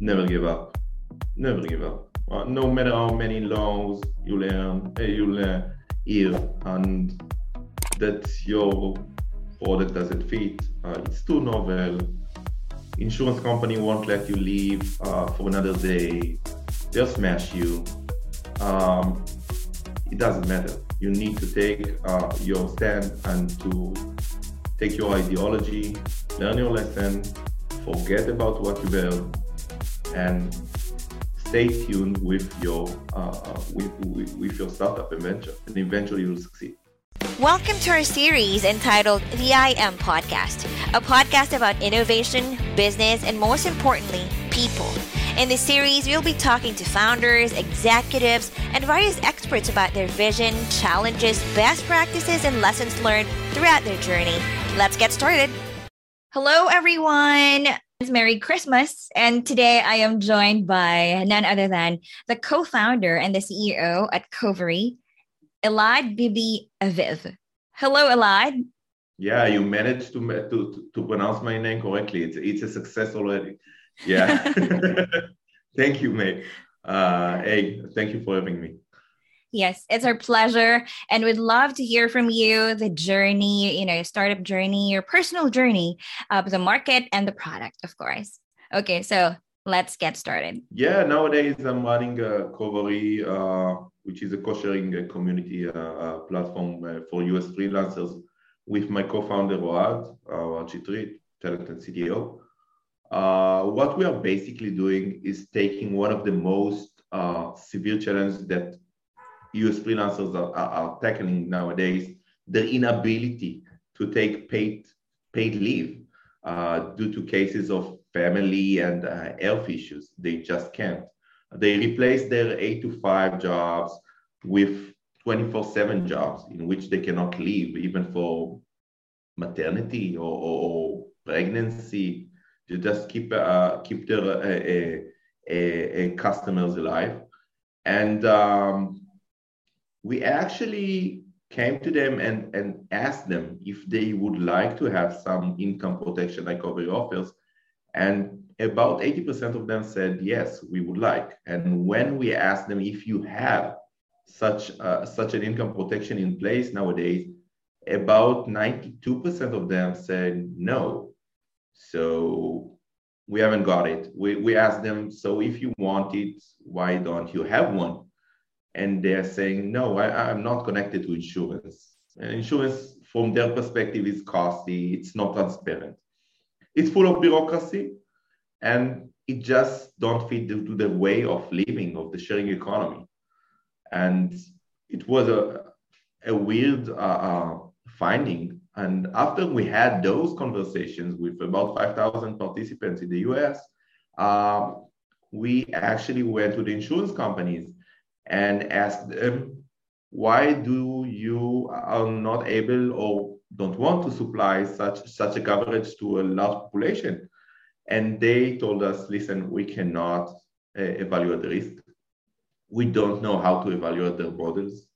never give up. Never give up. No matter how many laws you'll hear, and that your product doesn't fit. It's too novel. Insurance company won't let you leave for another day. They'll smash you. It doesn't matter. You need to take your stand and to take your ideology, learn your lesson, forget about what you learned, and stay tuned with your startup adventure, and eventually you'll succeed. Welcome to our series entitled The I Am Podcast, a podcast about innovation, business, and most importantly, people. In this series, we'll be talking to founders, executives, and various experts about their vision, challenges, best practices, and lessons learned throughout their journey. Let's get started. Hello, everyone. It's Merry Christmas. And today I am joined by none other than the co-founder and the CEO at Covary, Elad Bibi-Aviv. Hello, Elad. Yeah, you managed to pronounce my name correctly. It's a success already. Yeah. Thank you, mate. Hey, thank you for having me. Yes, it's our pleasure. And we'd love to hear from you, the journey, your startup journey, your personal journey, the market and the product, of course. Okay, so let's get started. Yeah, nowadays I'm running Covary, which is a co-sharing community platform for US freelancers with my co-founder, Road Chitrit, talent and CTO. What we are basically doing is taking one of the most severe challenges that US freelancers are tackling nowadays, the inability to take paid leave due to cases of family and health issues. They just can't. They replace their 8-to-5 jobs with 24/7 jobs in which they cannot leave, even for maternity or pregnancy. They just keep their customers alive. And we actually came to them and asked them if they would like to have some income protection like Covary offers. And about 80% of them said, yes, we would like. And when we asked them if you have such an income protection in place nowadays, about 92% of them said no. So we haven't got it. We asked them, so if you want it, why don't you have one? And they're saying, no, I'm not connected to insurance. And insurance, from their perspective, is costly. It's not transparent. It's full of bureaucracy, and it just don't fit into the way of living, of the sharing economy. And it was a weird finding. And after we had those conversations with about 5,000 participants in the US, we actually went to the insurance companies and asked them, why do you are not able or don't want to supply such a coverage to a large population? And they told us, listen, we cannot evaluate the risk. We don't know how to evaluate their models.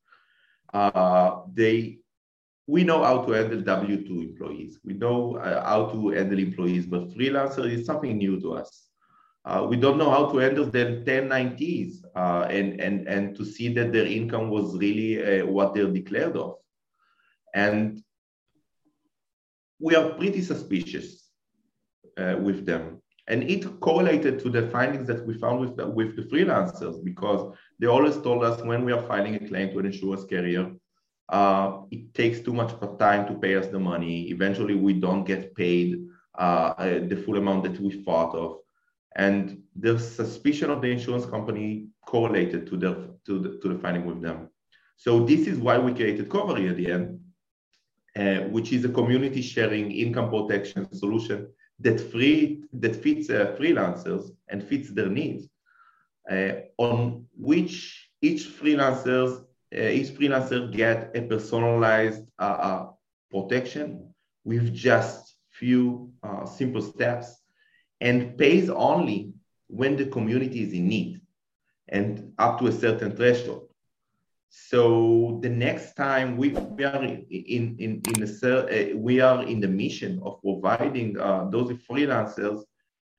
We know how to handle W-2 employees. We know how to handle employees, but freelancer is something new to us. We don't know how to handle their 1090s and to see that their income was really what they're declared of. And we are pretty suspicious with them. And it correlated to the findings that we found with the freelancers, because they always told us when we are filing a claim to an insurance carrier, it takes too much time to pay us the money. Eventually, we don't get paid the full amount that we thought of. And the suspicion of the insurance company correlated to the finding with them. So this is why we created Covary at the end, which is a community sharing income protection solution that fits freelancers and fits their needs, on which each freelancer get a personalized protection with just few simple steps, and pays only when the community is in need and up to a certain threshold. So the next time we are in the mission of providing those freelancers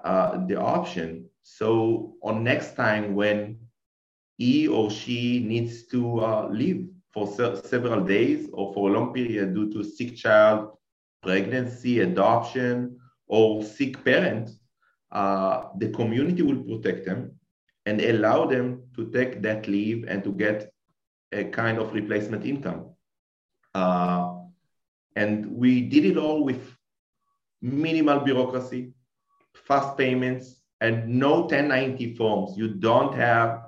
the option. So on next time when he or she needs to leave for several days or for a long period due to sick child, pregnancy, adoption, or sick parent, the community will protect them and allow them to take that leave and to get a kind of replacement income. And we did it all with minimal bureaucracy, fast payments, and no 1090 forms. You don't have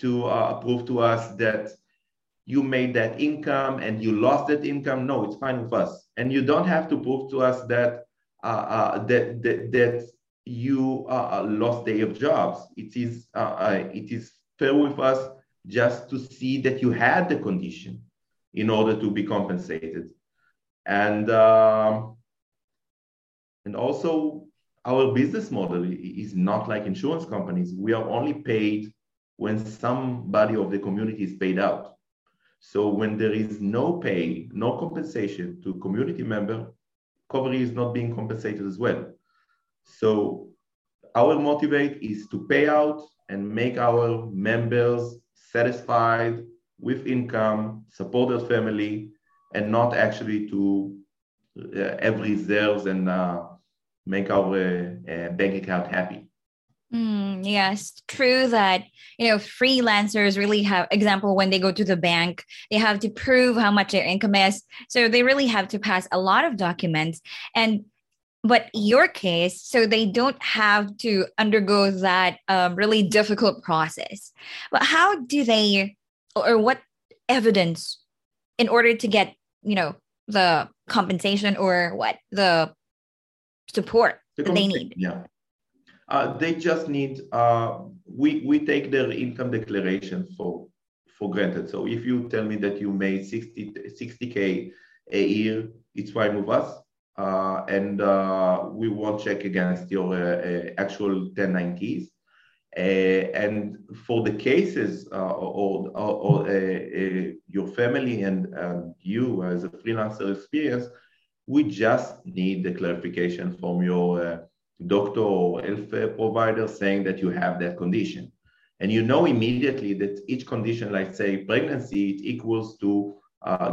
to prove to us that you made that income and you lost that income. No, it's fine with us. And you don't have to prove to us that that you lost day of jobs. It is fair with us just to see that you had the condition in order to be compensated. And also, our business model is not like insurance companies. We are only paid when somebody of the community is paid out. So when there is no pay, no compensation to community member, Covary is not being compensated as well. So our motivate is to pay out and make our members satisfied with income, support their family, and not actually to have reserves and make our bank account happy. Yes, true that, freelancers really have, example, when they go to the bank, they have to prove how much their income is. So they really have to pass a lot of documents. But your case, so they don't have to undergo that really difficult process. But how do they, or what evidence in order to get, the compensation or what, the support that they need? Yeah. They just need, we take their income declaration for granted. So if you tell me that you made 60K a year, it's fine with us. And we won't check against your actual 1090s. And for the cases or your family and you as a freelancer experience, we just need the clarification from your doctor or health provider saying that you have that condition. And you know immediately that each condition, like say pregnancy, it equals to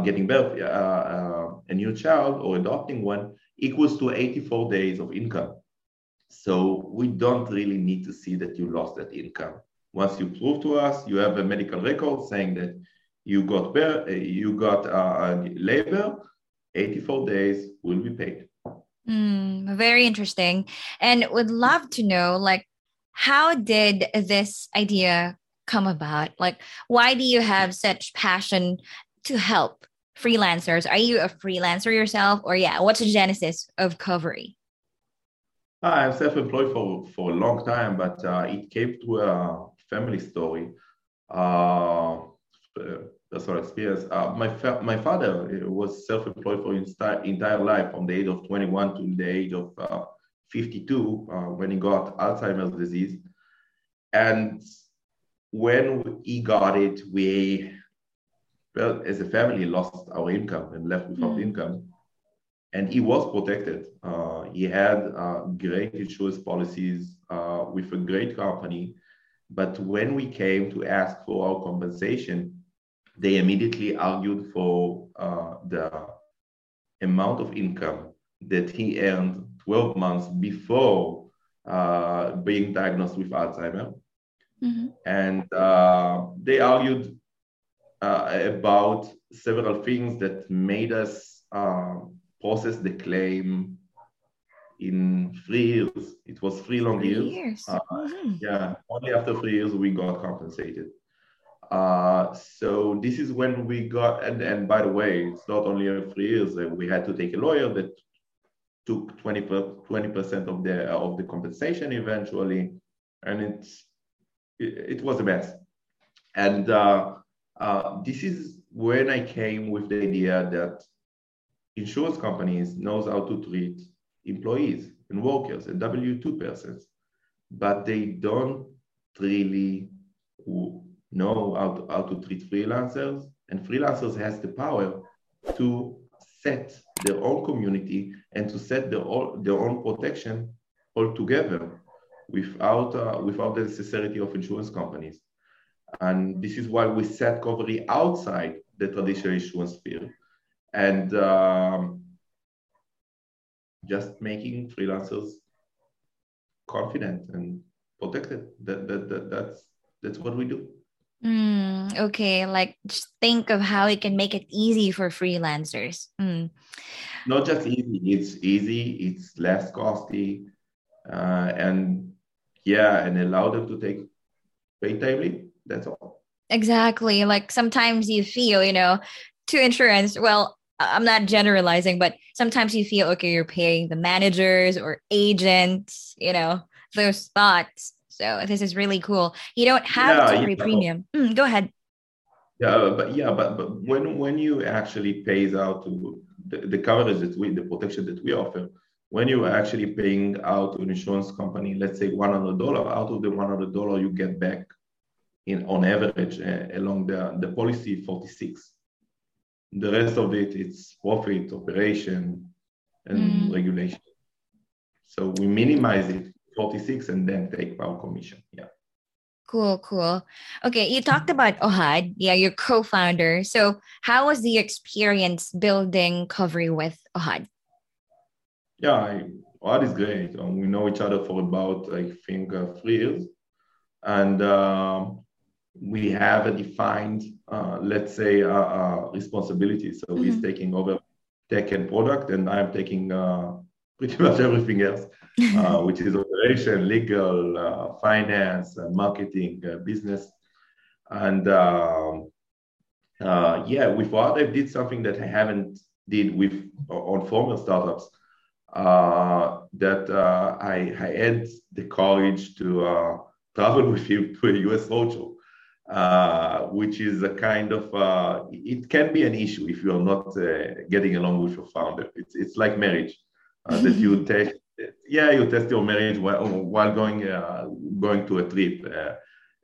getting birth, a new child or adopting one, equals to 84 days of income. So we don't really need to see that you lost that income. Once you prove to us, you have a medical record saying that you got labor, 84 days will be paid. Very interesting. And would love to know, how did this idea come about? Why do you have such passion to help freelancers? Are you a freelancer yourself? Or what's the genesis of Covary? I'm self-employed for a long time, but it came to a family story, personal experience. My father was self-employed for his entire life, from the age of 21 to the age of 52, when he got Alzheimer's disease. And when he got it, as a family, lost our income and left without income. And he was protected. He had great insurance policies with a great company. But when we came to ask for our compensation, they immediately argued for the amount of income that he earned 12 months before being diagnosed with Alzheimer's. Mm-hmm. And they argued about several things that made us process the claim in 3 years. It was three long years. Only after 3 years we got compensated. So this is when we got, and by the way, it's not only 3 years. We had to take a lawyer that took 20% of the compensation eventually, and it was a mess. And this is when I came with the idea that insurance companies knows how to treat employees and workers and W-2 persons, but they don't really know how to treat freelancers. And freelancers has the power to set their own community and to set their own protection altogether. without the necessity of insurance companies. And this is why we set Covary outside the traditional insurance field, and just making freelancers confident and protected. That's what we do. Okay, like just think of how it can make it easy for freelancers. Not just easy, it's less costly, and allow them to take paid time leave. That's all. Exactly. Like sometimes you feel, to insurance, well, I'm not generalizing, but sometimes you feel, okay, you're paying the managers or agents, those thoughts. So this is really cool. You don't have to pay premium. Go ahead. But when you actually pays out to the coverage the protection that we offer, when you are actually paying out to an insurance company, let's say $100, out of the $100 you get back on average along the policy, 46. The rest of it's profit, operation, and regulation. So we minimize it, 46, and then take our commission. Yeah. Cool. Okay, you talked about Ohad, your co-founder. So how was the experience building Covary with Ohad? Yeah, Ohad is great. We know each other for about, 3 years. And we have a defined, responsibility. So he's taking over tech and product, and I'm taking pretty much everything else, which is operation, legal, finance, marketing, business. And with what I did something that I haven't did with on former startups, that I had the courage to travel with him to a U.S. roadshow. Which is a kind of it can be an issue if you are not getting along with your founder. It's like marriage, that you test. Yeah, you test your marriage while going to a trip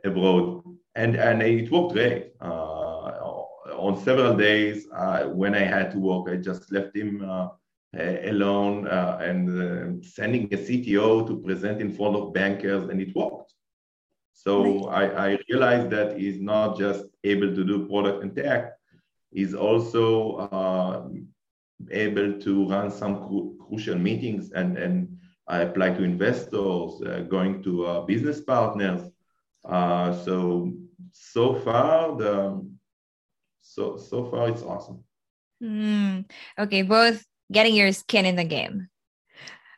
abroad, and it worked great. On several days when I had to work, I just left him alone and sending a CTO to present in front of bankers, and it worked. So I realized that he's not just able to do product and tech, he's also able to run some crucial meetings, and I apply to investors, going to business partners. So far it's awesome. Okay, both getting your skin in the game.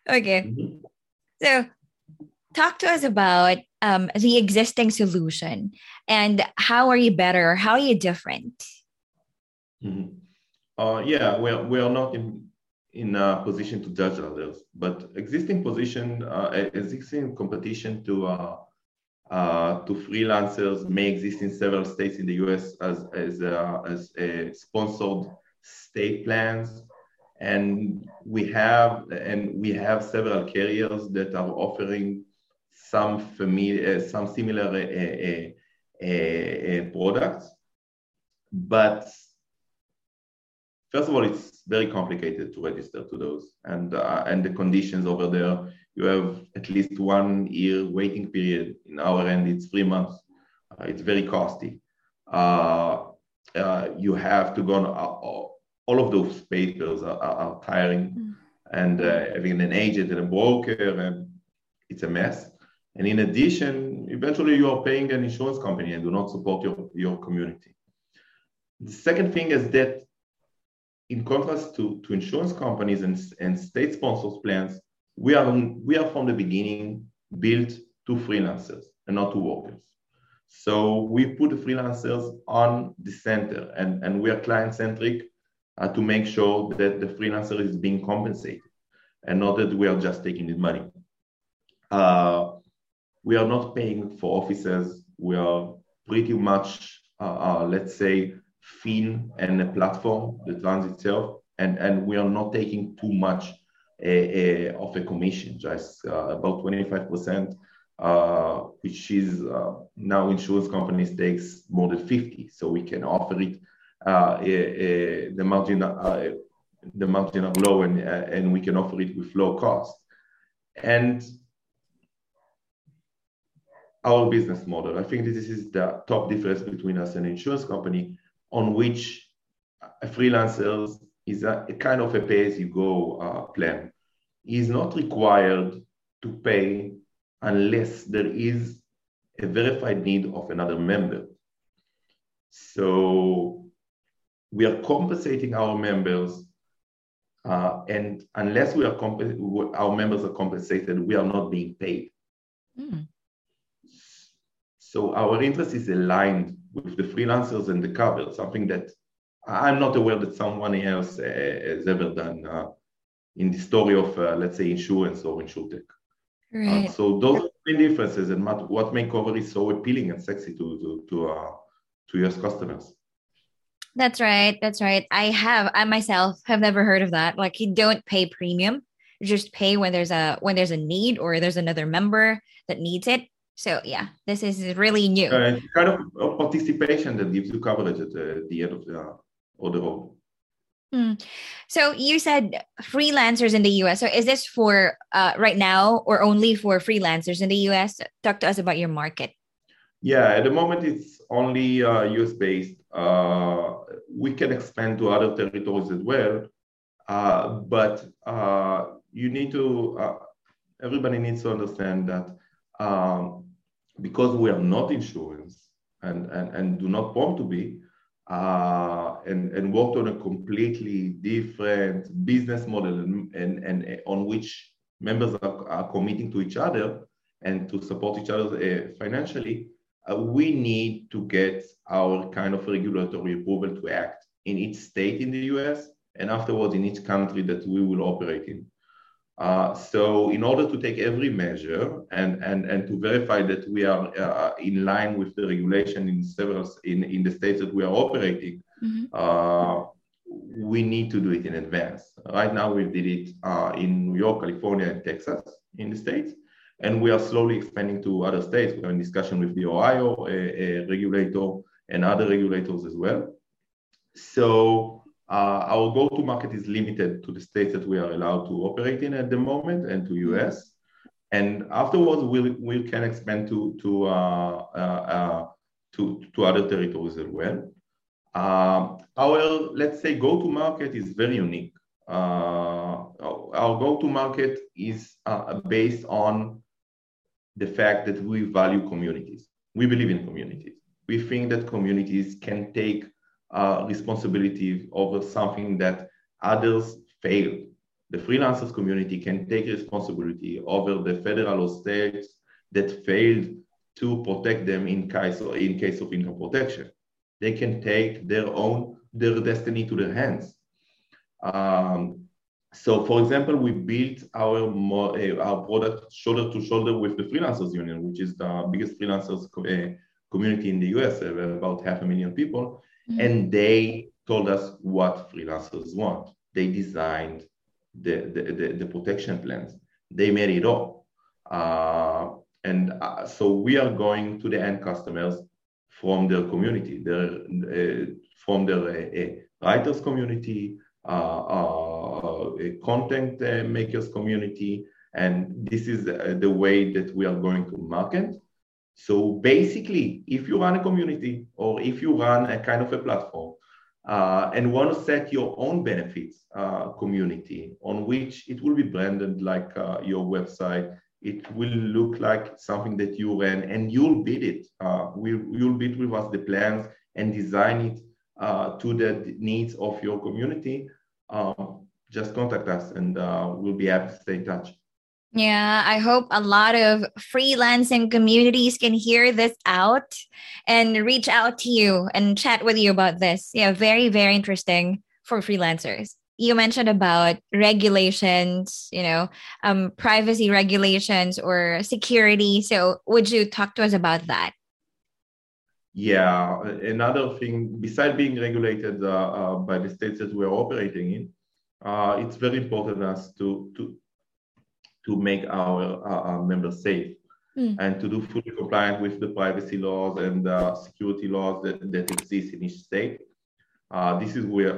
Okay, So talk to us about the existing solution, and how are you better? Or how are you different? We are not in a position to judge others, but existing competition to freelancers may exist in several states in the U.S. as sponsored state plans, and we have several carriers that are offering some similar products. But first of all, it's very complicated to register to those, and the conditions over there. You have at least 1 year waiting period. In our end, it's 3 months. It's very costly. You have to go on. All of those papers are tiring, and having an agent and a broker, and it's a mess. And in addition, eventually you are paying an insurance company and do not support your community. The second thing is that, in contrast to insurance companies and state sponsored plans, we are from the beginning built to freelancers and not to workers. So we put the freelancers on the center, and we are client-centric to make sure that the freelancer is being compensated and not that we are just taking the money. We are not paying for offices. We are pretty much, thin and a platform that runs itself. And we are not taking too much of a commission, just about 25%, which is now insurance companies takes more than 50. So we can offer it the margin of low, and we can offer it with low cost. And our business model. I think this is the top difference between us and an insurance company, on which a freelancer is a kind of a pay-as-you-go plan. He is not required to pay unless there is a verified need of another member. So we are compensating our members, and unless we are our members are compensated, we are not being paid. Mm. So our interest is aligned with the freelancers and the cover, something that I'm not aware that someone else has ever done in the story of, let's say, insurance or insurtech. Right. So those are the main differences, and what make Covary so appealing and sexy to US customers. That's right. That's right. I myself have never heard of that. Like, you don't pay premium, you just pay when there's a need or there's another member that needs it. So yeah, this is really new. Kind of participation that gives you coverage at the end of the road. Hmm. So you said freelancers in the US. So is this for right now or only for freelancers in the US? Talk to us about your market. Yeah, at the moment it's only US based. We can expand to other territories as well, but you need to. Everybody needs to understand that because we are not insurance and do not want to be. And worked on a completely different business model and on which members are committing to each other and to support each other financially, we need to get our kind of regulatory approval to act in each state in the US and afterwards in each country that we will operate in. So in order to take every measure and to verify that we are in line with the regulation in the states that we are operating, mm-hmm. We need to do it in advance. Right now we did it in New York, California, and Texas in the states, and we are slowly expanding to other states. We are in discussion with the Ohio regulator and other regulators as well. So our go-to market is limited to the states that we are allowed to operate in at the moment and to US. And afterwards, we can expand to other territories as well. Our, let's say, go-to market is very unique. Our go-to market is based on the fact that we value communities. We believe in communities. We think that communities can take responsibility over something that others failed. The freelancers community can take responsibility over the federal or states that failed to protect them in case of income protection. They can take their destiny to their hands. So, for example, we built our product shoulder to shoulder with the Freelancers Union, which is the biggest freelancers community in the US, about 500,000 people. Mm-hmm. And they told us what freelancers want. They designed the protection plans. They made it all. And so we are going to the end customers from their community, from their writers community, content makers community. And this is the way that we are going to market. So basically, if you run a community or if you run a kind of a platform and want to set your own benefits community on which it will be branded like your website, it will look like something that you ran and you'll build it. You'll build with us the plans and design it to the needs of your community. Just contact us and we'll be happy to stay in touch. Yeah, I hope a lot of freelancing communities can hear this out and reach out to you and chat with you about this. Yeah, very, very interesting for freelancers. You mentioned about regulations, privacy regulations or security. So would you talk to us about that? Yeah, another thing, besides being regulated by the states that we're operating in, it's very important for us to make our members safe and to do fully compliant with the privacy laws and security laws that exist in each state. This is why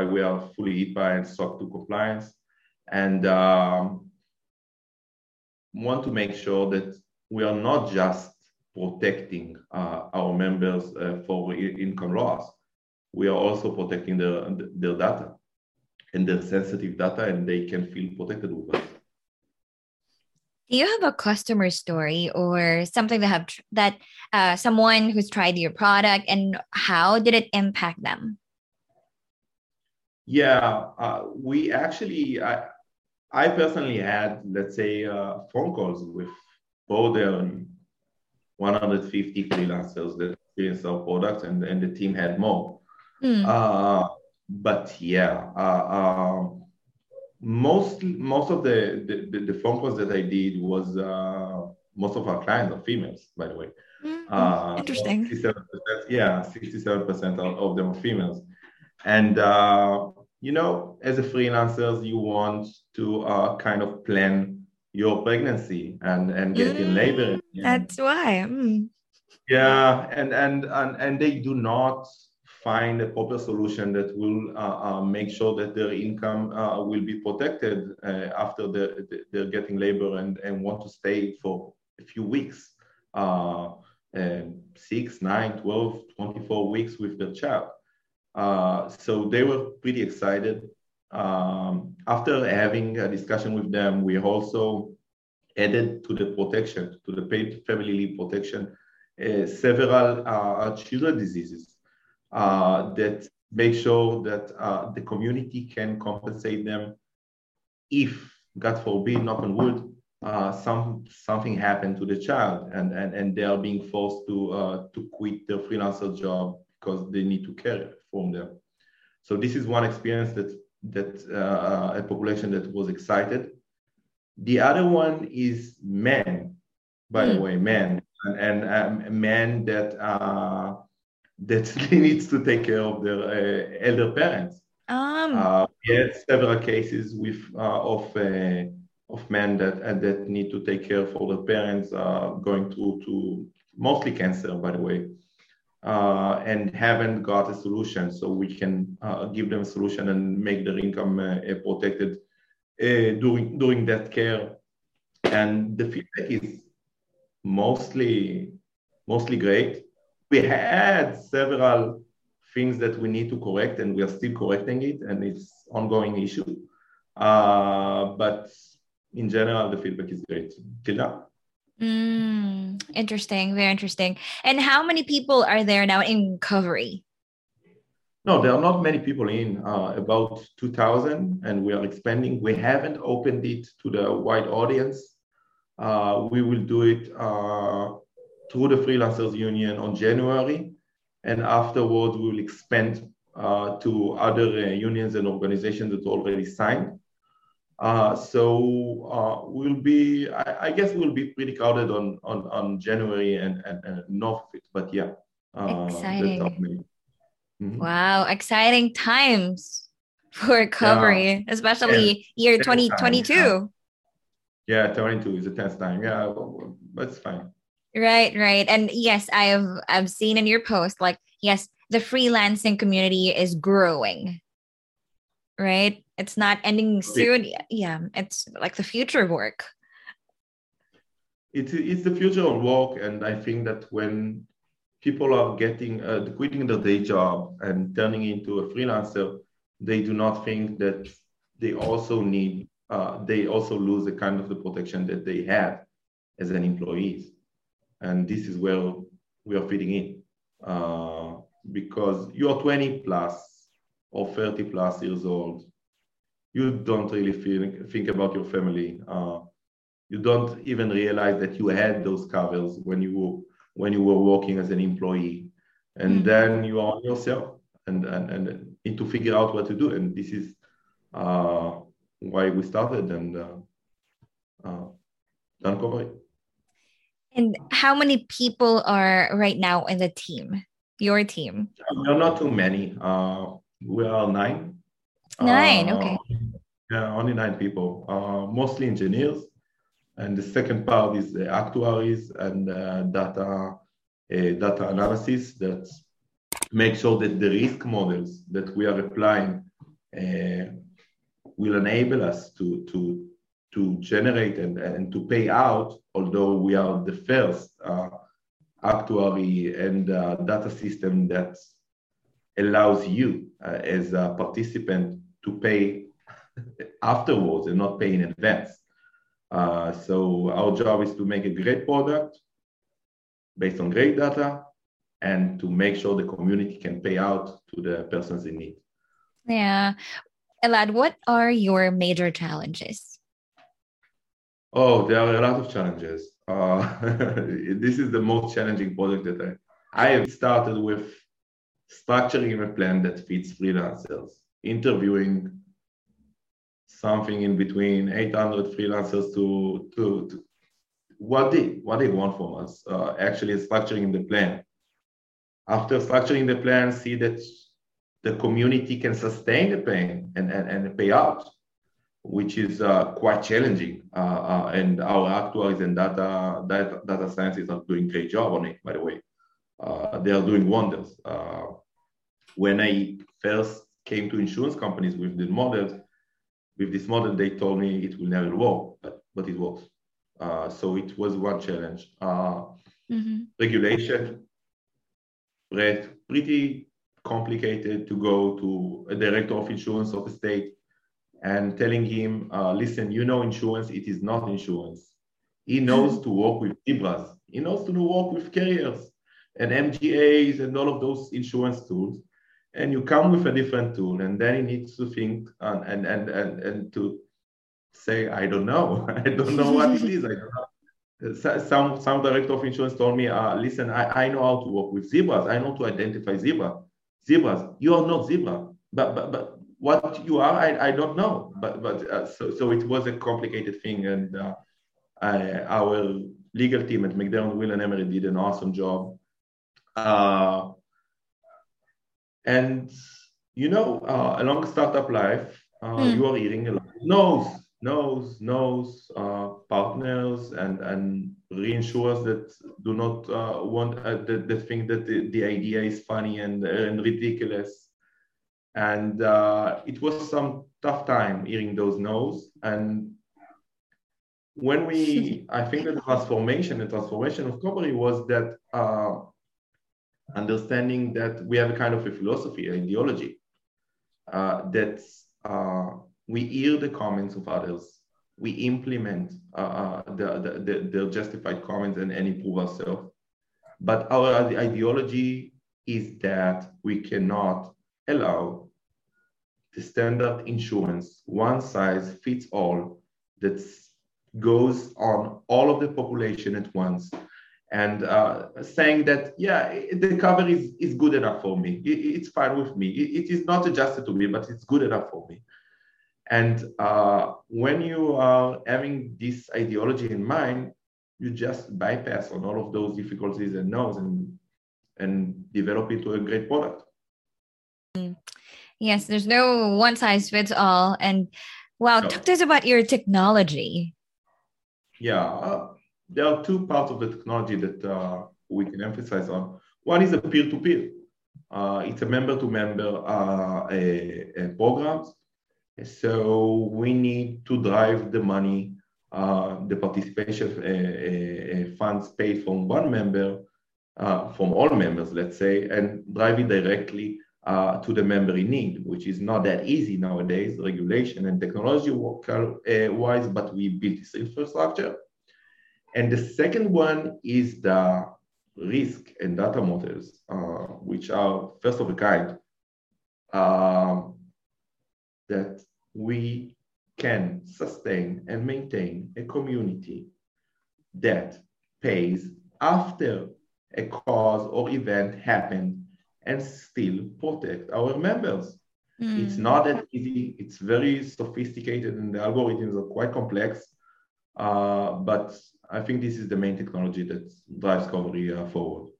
we are fully HIPAA and SOC 2 compliance, and want to make sure that we are not just protecting our members for income loss. We are also protecting their data and their sensitive data, and they can feel protected with us. Do you have a customer story or something that someone who's tried your product and how did it impact them? Yeah, we actually, I personally had, let's say, phone calls with over 150 freelancers that experienced our products, and the team had more. Most of the phone calls that I did was most of our clients are females, by the way. Interesting. 67% of them are females. And, you know, as a freelancer, you want to kind of plan your pregnancy and get in labor. That's why. Yeah. And they do not find a proper solution that will make sure that their income will be protected after they're getting labor and want to stay for a few weeks, 6, 9, 12, 24 weeks with their child. So they were pretty excited. After having a discussion with them, we also added to the protection, to the paid family leave protection, several children diseases. That make sure that the community can compensate them if, God forbid, knock on wood, something happened to the child and they are being forced to quit their freelancer job because they need to care for them. So this is one experience that a population that was excited. The other one is men, by the way, men. And men that needs to take care of their elder parents. We had several cases with of men that need to take care for their parents going through to mostly cancer, by the way, and haven't got a solution. So we can give them a solution and make their income protected during that care. And the feedback is mostly great. We had several things that we need to correct, and we are still correcting it, and it's an ongoing issue. But in general, the feedback is great. Till now. Interesting. Very interesting. And how many people are there now in Covary? No, there are not many people in, about 2,000, and we are expanding. We haven't opened it to the wide audience. We will do it through the Freelancers Union on January, and afterwards we will expand to other unions and organizations that already signed. So we'll be, I guess we'll be pretty crowded on January and north of it, but yeah. Exciting. Wow, exciting times for Covary, especially year 2022. Yeah, 22 is a tense time. Yeah, that's fine. Right. And yes, I've seen in your post, like, yes, the freelancing community is growing, right? It's not ending soon. Yeah, it's like the future of work. It's the future of work. And I think that when people are quitting their day job and turning into a freelancer, they do not think that they also lose the kind of the protection that they had as an employee. And this is where we are fitting in because you're 20 plus or 30 plus years old. You don't really think about your family. You don't even realize that you had those covers when you were working as an employee. And then you are on yourself and need to figure out what to do. And this is why we started and done Covary. And how many people are right now in the team, your team? No, not too many. We are 9. 9, okay. Yeah, only 9 people, mostly engineers. And the second part is the actuaries and data analysis that make sure that the risk models that we are applying will enable us to generate and to pay out, although we are the first actuary and data system that allows you as a participant to pay afterwards and not pay in advance. So our job is to make a great product based on great data and to make sure the community can pay out to the persons in need. Yeah. Elad, what are your major challenges? Oh, there are a lot of challenges. This is the most challenging project that I have started with structuring a plan that fits freelancers, interviewing something in between 800 freelancers to what they want from us, actually structuring the plan. After structuring the plan, see that the community can sustain the pain and pay out, which is quite challenging. And our actuaries and data scientists are doing a great job on it, by the way. They are doing wonders. When I first came to insurance companies with this model, they told me it will never work, but it works. So it was one challenge. Regulation, pretty complicated to go to a director of insurance of a state and telling him, listen, you know insurance, it is not insurance. He knows to work with IBRAs. He knows to work with carriers and MGAs and all of those insurance tools. And you come with a different tool, and then he needs to think and to say, I don't know. I don't know what it is. I don't know. Some director of insurance told me, listen, I know how to work with zebras. I know to identify zebras. You are not zebra, but what you are, I don't know. But so it was a complicated thing, and our legal team at McDermott, Will and Emery did an awesome job. And, along startup life, you are hearing a lot of no's, partners and reinsurers that do not want the thing that the idea is funny and ridiculous. And it was some tough time hearing those no's. And when I think that the transformation of Covary was that understanding that we have a kind of a philosophy, ideology, that we hear the comments of others, we implement their justified comments and improve ourselves. But our ideology is that we cannot allow the standard insurance, one size fits all, that goes on all of the population at once. And saying that, the cover is good enough for me. It's fine with me. It is not adjusted to me, but it's good enough for me. And when you are having this ideology in mind, you just bypass on all of those difficulties and no's and develop into a great product. Yes, there's no one size fits all. And wow, no. Talk to us about your technology. Yeah. There are two parts of the technology that we can emphasize on. One is a peer-to-peer. It's a member-to-member programs. So we need to drive the money, the participation funds paid from one member, from all members, let's say, and drive it directly to the member in need, which is not that easy nowadays, regulation and technology-wise, but we built this infrastructure. And the second one is the risk and data models, which are first of a kind, that we can sustain and maintain a community that pays after a cause or event happened and still protect our members. It's not that easy. It's very sophisticated and the algorithms are quite complex, but I think this is the main technology that drives Covary forward.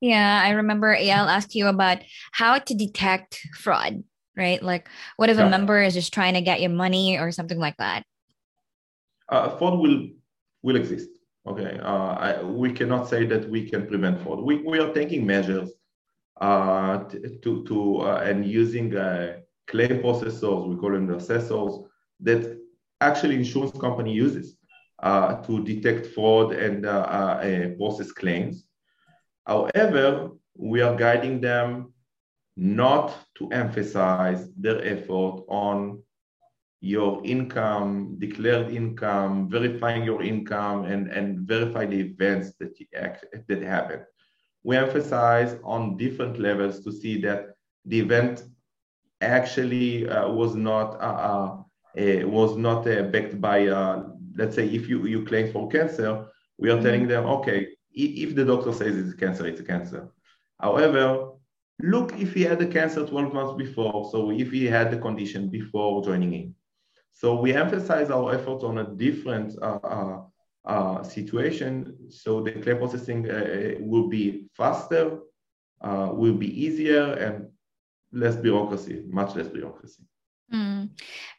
Yeah, I remember Eyal asked you about how to detect fraud, right? Like, what if a member is just trying to get your money or something like that? Fraud will exist. Okay, we cannot say that we can prevent fraud. We are taking measures and using claim processors, we call them the assessors, that actually insurance company uses. to detect fraud and process claims. However, we are guiding them not to emphasize their effort on your income, declared income, verifying your income, and verify the events that happen. We emphasize on different levels to see that the event actually was not backed by, let's say, if you claim for cancer, we are telling them, okay, if the doctor says it's cancer, it's a cancer. However, look if he had the cancer 12 months before, so if he had the condition before joining in. So we emphasize our efforts on a different situation, so the claim processing will be faster, will be easier, and much less bureaucracy. Mm.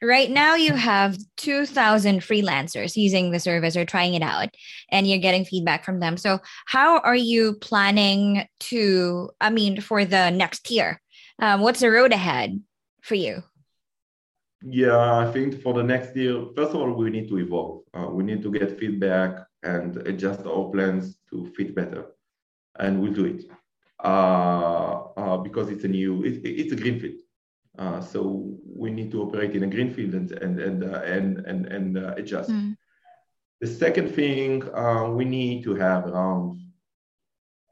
Right now you have 2,000 freelancers using the service or trying it out, and you're getting feedback from them. So how are you planning for the next year? What's the road ahead for you? Yeah, I think for the next year, first of all, we need to evolve. We need to get feedback and adjust our plans to fit better. And we'll do it because it's a greenfield. So we need to operate in a greenfield and adjust. Mm. The second thing, we need to have around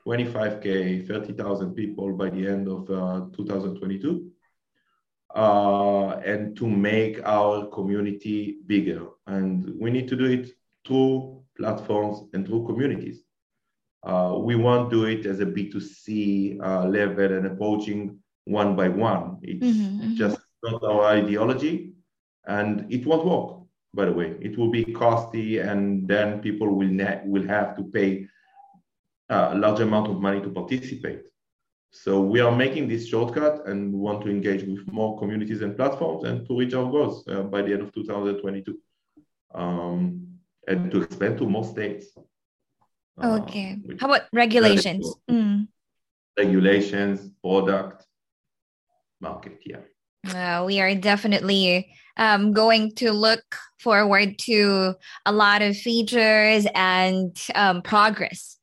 25,000, 30,000 people by the end of 2022. And to make our community bigger. And we need to do it through platforms and through communities. We won't do it as a B2C level and approaching one by one. It's just not our ideology, and it won't work, by the way. It will be costly, and then people will have to pay a large amount of money to participate. So we are making this shortcut and want to engage with more communities and platforms and to reach our goals by the end of 2022 and to expand to more states. Okay. How about regulations? Regulations, product, market, yeah. We are definitely going to look forward to a lot of features and progress,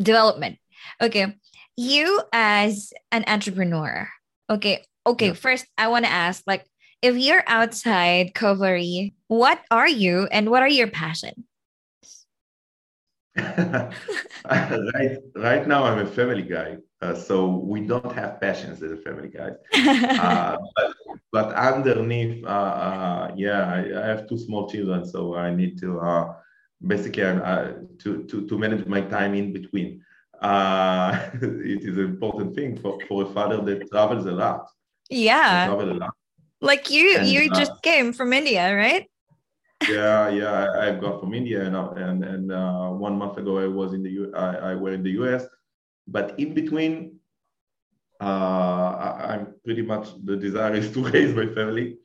development. Okay. You as an entrepreneur, okay. First, I want to ask, if you're outside Covary, what are you and what are your passions? Right now, I'm a family guy, so we don't have passions as a family guy. But underneath, I have two small children, so I need to basically to manage my time in between. It is an important thing for a father that travels a lot. Yeah. Like you, and, you just came from India, right? Yeah. I got from India, and 1 month ago I was in the US, but in between, I'm pretty much, the desire is to raise my family.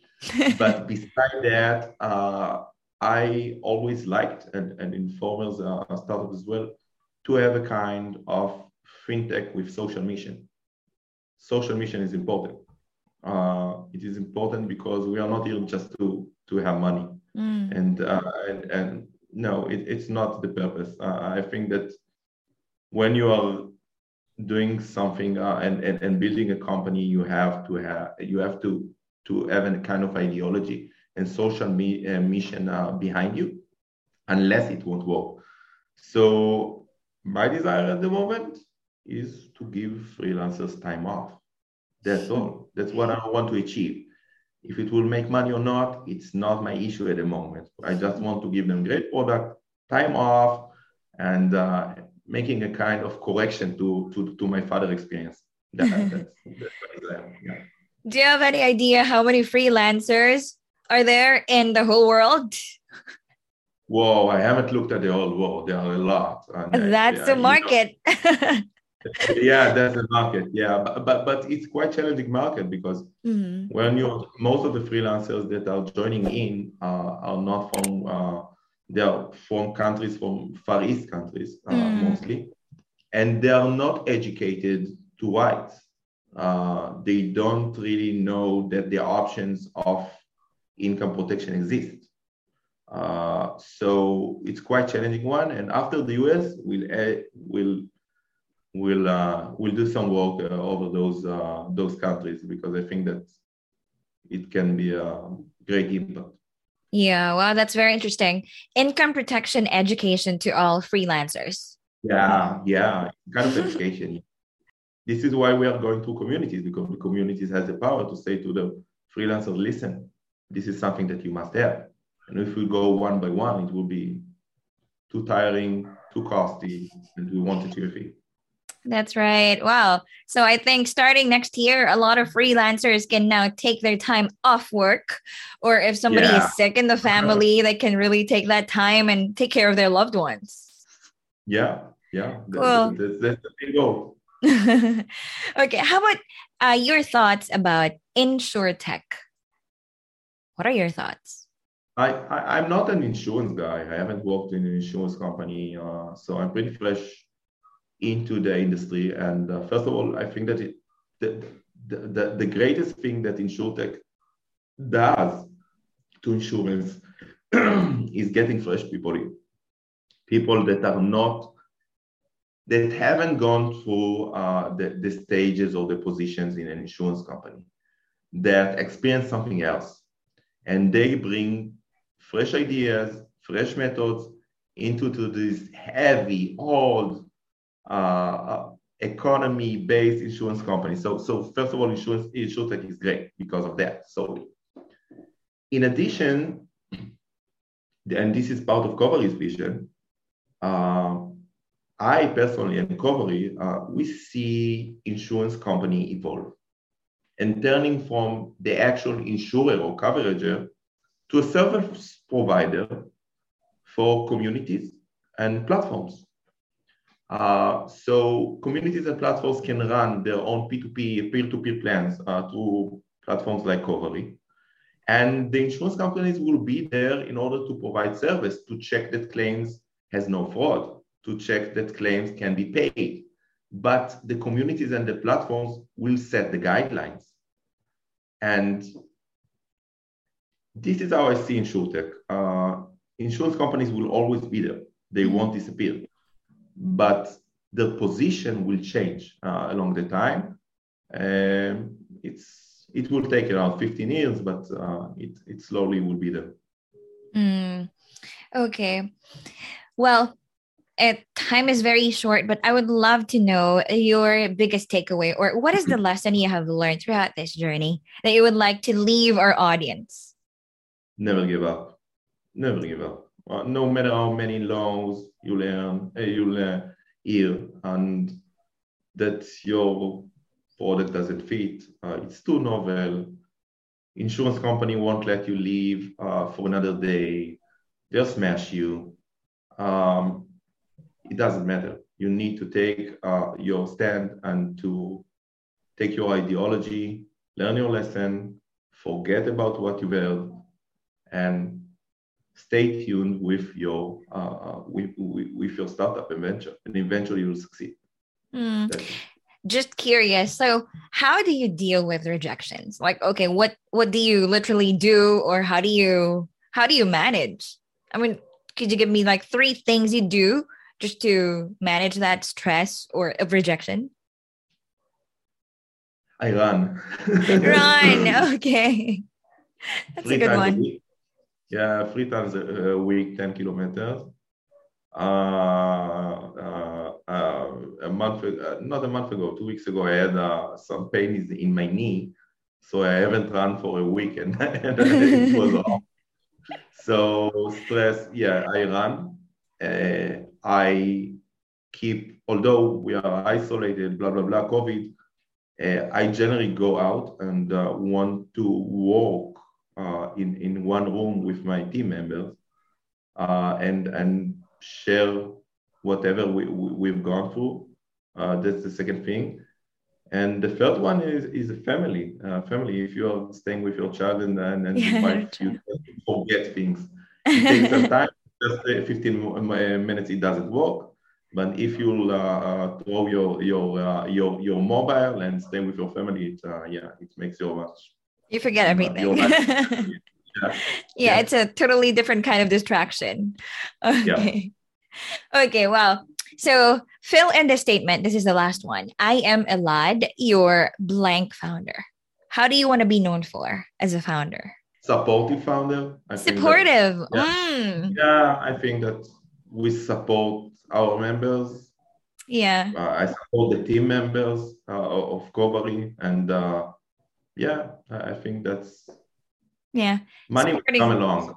But beside that, I always liked, and Informer's startup as well, to have a kind of fintech with social mission. Social mission is important. It is important because we are not here just to have money. Mm. And no, it's not the purpose. I think that when you are doing something and building a company, you have to have a kind of ideology and social mission behind you, unless it won't work. So my desire at the moment is to give freelancers time off. That's all. That's what I want to achieve. If it will make money or not, it's not my issue at the moment. I just want to give them great product, time off, and making a kind of correction to my father experience. That's my desire. Yeah. Do you have any idea how many freelancers are there in the whole world? Whoa, I haven't looked at the whole world. There are a lot. And that's the market. Yeah, that's the market. Yeah, but it's quite challenging market because when most of the freelancers that are joining in are not from, they are from countries, from Far East countries mostly, and they are not educated to write. They don't really know that the options of income protection exist. So it's quite challenging one. And after the US, we'll do some work over those countries, because I think that it can be a great impact. Yeah, wow, that's very interesting. Income protection education to all freelancers. Yeah, kind of education. This is why we are going to communities, because the communities has the power to say to the freelancers, listen, this is something that you must have. And if we go one by one, it will be too tiring, too costly, and we want it easy. That's right. Wow. So I think starting next year, a lot of freelancers can now take their time off work, or if somebody is sick in the family, they can really take that time and take care of their loved ones. Yeah. Cool. That's the big goal. Okay. How about your thoughts about insurtech? What are your thoughts? I'm not an insurance guy. I haven't worked in an insurance company, so I'm pretty fresh into the industry. And first of all, I think that the greatest thing that insurtech does to insurance is getting fresh people in. People that are not, that haven't gone through the stages or the positions in an insurance company, that experience something else, and they bring fresh ideas, fresh methods into this heavy, old, economy-based insurance company. So first of all, insurtech is great because of that. So in addition, and this is part of Covary's vision, I personally and Covary, we see insurance company evolve and turning from the actual insurer or coverager to a service provider for communities and platforms. So communities and platforms can run their own P2P, peer-to-peer plans through platforms like Covary. And the insurance companies will be there in order to provide service, to check that claims has no fraud, to check that claims can be paid. But the communities and the platforms will set the guidelines. And this is how I see insurtech. Insurance companies will always be there. They won't disappear. But the position will change along the time. It will take around 15 years, but it slowly will be there. Okay. Well, time is very short, but I would love to know your biggest takeaway, or what is the lesson you have learned throughout this journey that you would like to leave our audience? Never give up. Never give up. No matter how many laws you learn, you'll hear, and that your product doesn't fit. It's too novel. Insurance company won't let you leave for another day. They'll smash you. It doesn't matter. You need to take your stand and to take your ideology, learn your lesson, forget about what you heard, and stay tuned with your startup adventure, and eventually you'll succeed. Just curious. So how do you deal with rejections? Like, okay, what do you literally do, or how do you manage? I mean, could you give me like 3 things you do just to manage that stress or of rejection? I run. Run, okay. That's a good one. Yeah, 3 times a week, 10 kilometers. Not a month ago, 2 weeks ago, I had some pain in my knee. So I haven't run for a week, and it was off. So stress, yeah, I run. I keep, although we are isolated, blah, blah, blah, COVID, I generally go out and want to walk in one room with my team members and share whatever we've gone through. That's the second thing. And the third one is a family. Family, if you are staying with your child and your wife, you forget things. It takes some time. Just 15 minutes, it doesn't work. But if you'll throw your mobile and stay with your family, it makes your much. You forget everything. Yeah, it's a totally different kind of distraction. Okay. Yeah. Okay, wow. So fill in the statement. This is the last one. I am Elad, your blank founder. How do you want to be known for as a founder? Supportive founder. Supportive. Yeah, I think that we support our members. Yeah. I support the team members of Covary. And yeah, I think that's... Yeah. Money supporting. Will come along.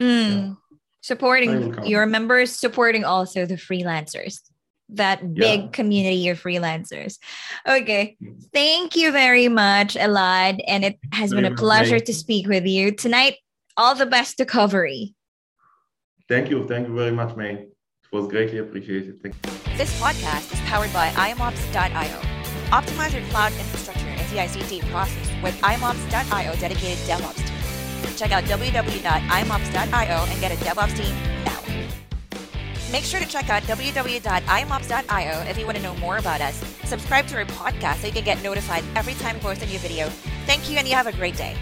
Yeah. Supporting your members, supporting also the freelancers, that big community of freelancers. Okay. Thank you very much, Elad. And it has been a pleasure to speak with you tonight. All the best to Covary. Thank you. Thank you very much, May. It was greatly appreciated. Thank you. This podcast is powered by iamops.io. Optimize your cloud infrastructure and CI/CD process with iamops.io dedicated DevOps team. Check out www.iamops.io and get a DevOps team now. Make sure to check out www.iamops.io if you want to know more about us. Subscribe to our podcast so you can get notified every time we post a new video. Thank you, and you have a great day.